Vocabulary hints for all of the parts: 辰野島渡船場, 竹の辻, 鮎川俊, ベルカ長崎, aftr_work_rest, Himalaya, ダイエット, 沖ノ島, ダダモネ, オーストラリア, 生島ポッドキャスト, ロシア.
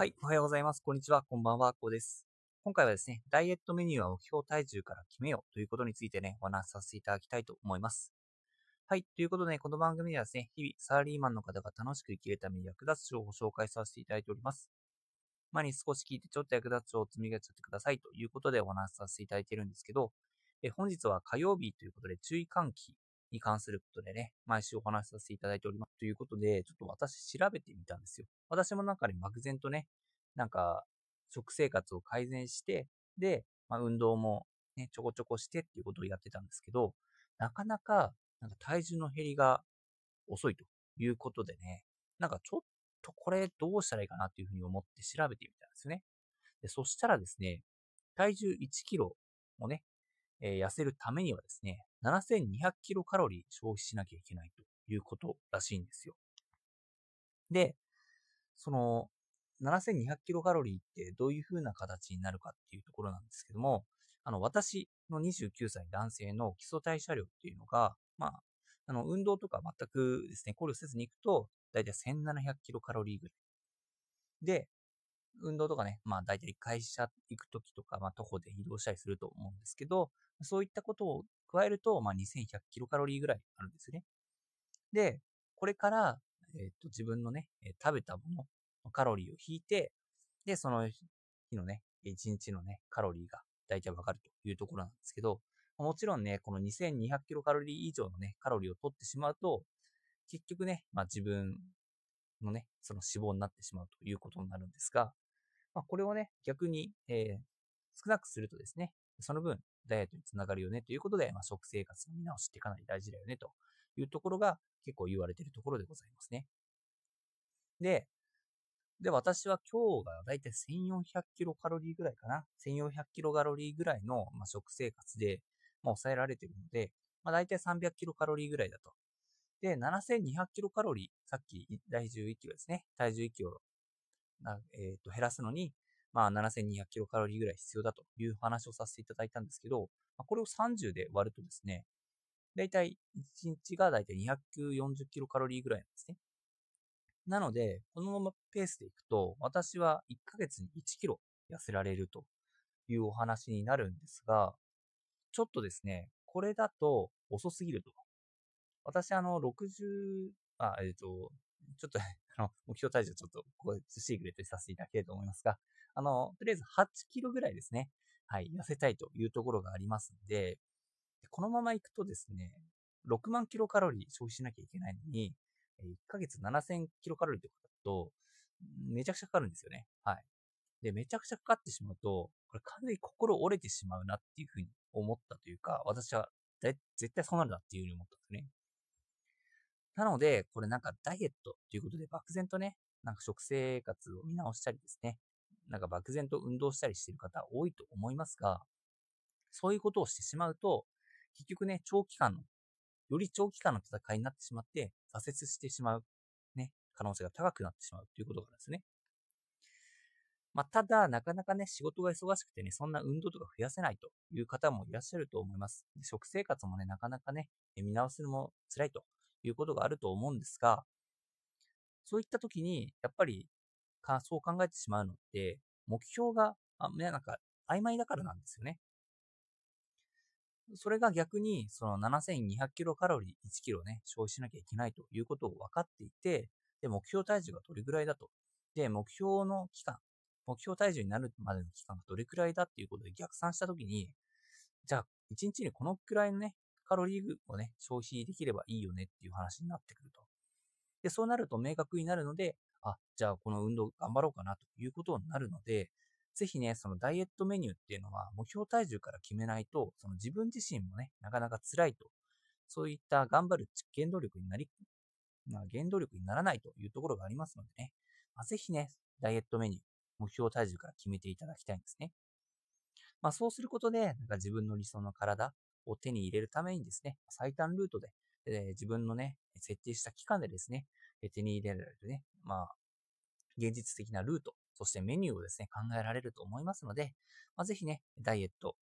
はい、おはようございます。こんにちは。こんばんは。こうです。今回はですね、ダイエットメニューは目標体重から決めようということについてね、お話しさせていただきたいと思います。はい、ということで、ね、この番組ではですね、日々サラリーマンの方が楽しく生きるために役立つ情報を紹介させていただいております。前に少し聞いてちょっと役立つ情報を積み上げちゃってくださいということでお話しさせていただいているんですけど、本日は火曜日ということで注意喚起に関することでね、毎週お話しさせていただいておりますということで、ちょっと私調べてみたんですよ。私もなんかね、漠然とね、なんか、食生活を改善して、で、運動もね、ちょこちょこしてっていうことをやってたんですけど、なかなか、体重の減りが遅いということでね、なんかちょっとこれどうしたらいいかなっていうふうに思って調べてみたんですよね。で、そしたらですね、体重1キロをね、痩せるためにはですね、7200キロカロリー消費しなきゃいけないということらしいんですよ。で、その、7200キロカロリーってどういう風な形になるかっていうところなんですけども、私の29歳男性の基礎代謝量っていうのが、運動とか全くですね、考慮せずにいくと、だいたい1700キロカロリーぐらい。で、運動とかね、だいたい会社行くときとか、徒歩で移動したりすると思うんですけど、そういったことを加えると、2100キロカロリーぐらいあるんですね。で、これから、自分のね、食べたもの、カロリーを引いて、で、その日のね、1日のね、カロリーが大体わかるというところなんですけど、もちろんね、この2200キロカロリー以上のね、カロリーを取ってしまうと、結局ね、自分のね、その脂肪になってしまうということになるんですが、これをね、逆に、少なくするとですね、その分、ダイエットにつながるよねということで、食生活を見直してかなり大事だよねというところが結構言われているところでございますね。で、私は今日がだいたい1400キロカロリーぐらいかな。1400キロカロリーぐらいの、食生活で、抑えられているので、だいたい300キロカロリーぐらいだと。で、7200キロカロリー、さっき体重1キロですね。体重1キロ、減らすのに、7200キロカロリーぐらい必要だという話をさせていただいたんですけど、これを30で割るとですね、だいたい1日がだいたい240キロカロリーぐらいなんですね。なので、このままペースでいくと、私は1ヶ月に1キロ痩せられるというお話になるんですが、ちょっとですね、これだと遅すぎると。私、ちょっと目標体重をちょっと、こう、シークレットにさせていただければと思いますが、とりあえず8キロぐらいですね、はい、痩せたいというところがありますので、このままいくとですね、6万キロカロリー消費しなきゃいけないのに、1ヶ月7000キロカロリーとかだと、めちゃくちゃかかるんですよね。はい。で、めちゃくちゃかかってしまうと、これ完全に心折れてしまうなっていうふうに思ったというか、私は絶対そうなるなっていうふうに思ったんですね。なので、これなんかダイエットということで漠然とね、なんか食生活を見直したりですね、なんか漠然と運動したりしている方多いと思いますが、そういうことをしてしまうと、結局ね、より長期間の戦いになってしまって、挫折してしまう、ね、可能性が高くなってしまうということなんですね。ただ、なかなかね、仕事が忙しくてね、そんな運動とか増やせないという方もいらっしゃると思います。食生活もね、なかなかね、見直すのも辛いということがあると思うんですが、そういった時に、やっぱり、そう考えてしまうのって、目標が、なんか、曖昧だからなんですよね。それが逆に、その7200キロカロリー1キロね、消費しなきゃいけないということを分かっていて、で、目標体重がどれくらいだと。で、目標体重になるまでの期間がどれくらいだっていうことで逆算したときに、じゃあ、1日にこのくらいのね、カロリーをね、消費できればいいよねっていう話になってくると。で、そうなると明確になるので、じゃあこの運動頑張ろうかなということになるので、ぜひね、そのダイエットメニューっていうのは目標体重から決めないと、その自分自身もね、なかなか辛いと、そういった頑張る原動力にならないというところがありますのでね、ぜひね、ダイエットメニュー、目標体重から決めていただきたいんですね。そうすることで、なんか自分の理想の体を手に入れるためにですね、最短ルートで、自分のね、設定した期間でですね、手に入れられるね、現実的なルート、そしてメニューをですね、考えられると思いますので、ぜひね、ダイエット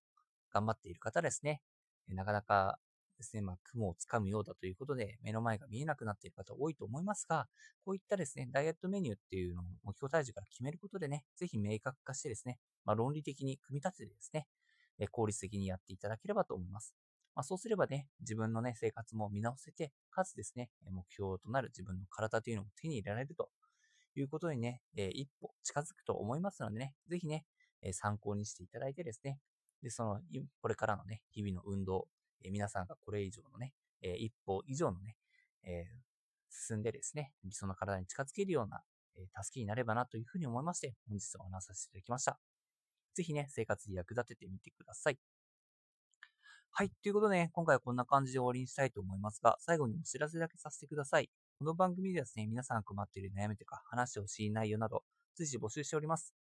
頑張っている方ですね、なかなかですね、雲をつかむようだということで、目の前が見えなくなっている方多いと思いますが、こういったですね、ダイエットメニューっていうのを目標体重から決めることでね、ぜひ明確化してですね、論理的に組み立ててですね、効率的にやっていただければと思います。そうすればね、自分のね、生活も見直せて、かつですね、目標となる自分の体というのも手に入れられるということにね、一歩近づくと思いますのでね、ぜひね、参考にしていただいてですね、で、これからのね、日々の運動、皆さんがこれ以上のね、一歩以上のね、進んでですね、理想の体に近づけるような、助けになればなというふうに思いまして、本日はお話しさせていただきました。ぜひね、生活に役立ててみてください。はい、ということでね、今回はこんな感じで終わりにしたいと思いますが、最後にお知らせだけさせてください。この番組ではですね、皆さんが困っている悩みとか、話してほしい内容など、随時募集しております。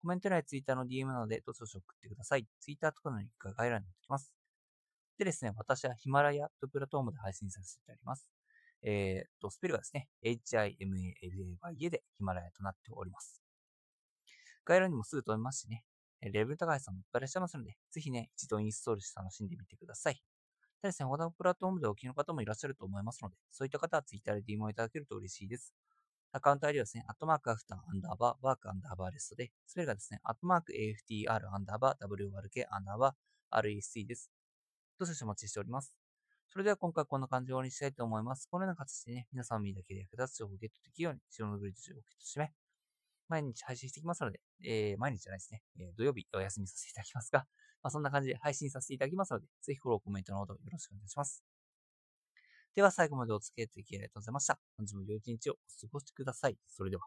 コメント欄やツイッターの DM などでどしどし送ってください。ツイッターとかのリンクが概要欄に載ってきます。でですね、私は Himalaya とプラットフォームで配信させていただきます。スペルがですね、HIMALAYA で Himalaya となっております。概要欄にもすぐ飛べますしね、レベル高橋さんもいっぱいいらっしゃいますので、ぜひね、一度インストールして楽しんでみてください。でですね、他のプラットフォームでお聞きの方もいらっしゃると思いますので、そういった方はツイッターで DM をいただけると嬉しいです。アカウント ID はですね、@after_work_rest で、スペルがですね、@aftr_work_rest です。どうしてお待ちしております。それでは今回こんな感じで終わりにしたいと思います。このような形でね、皆さんを見るだけで役立つ情報をゲットできるように、白のグリッド情報をゲットしてね、毎日配信していきますので、毎日じゃないですね、土曜日お休みさせていただきますが、そんな感じで配信させていただきますので、ぜひフォロー、コメントのほどよろしくお願いします。では最後までお付き合いいただきありがとうございました。本日も良い一日をお過ごしください。それでは。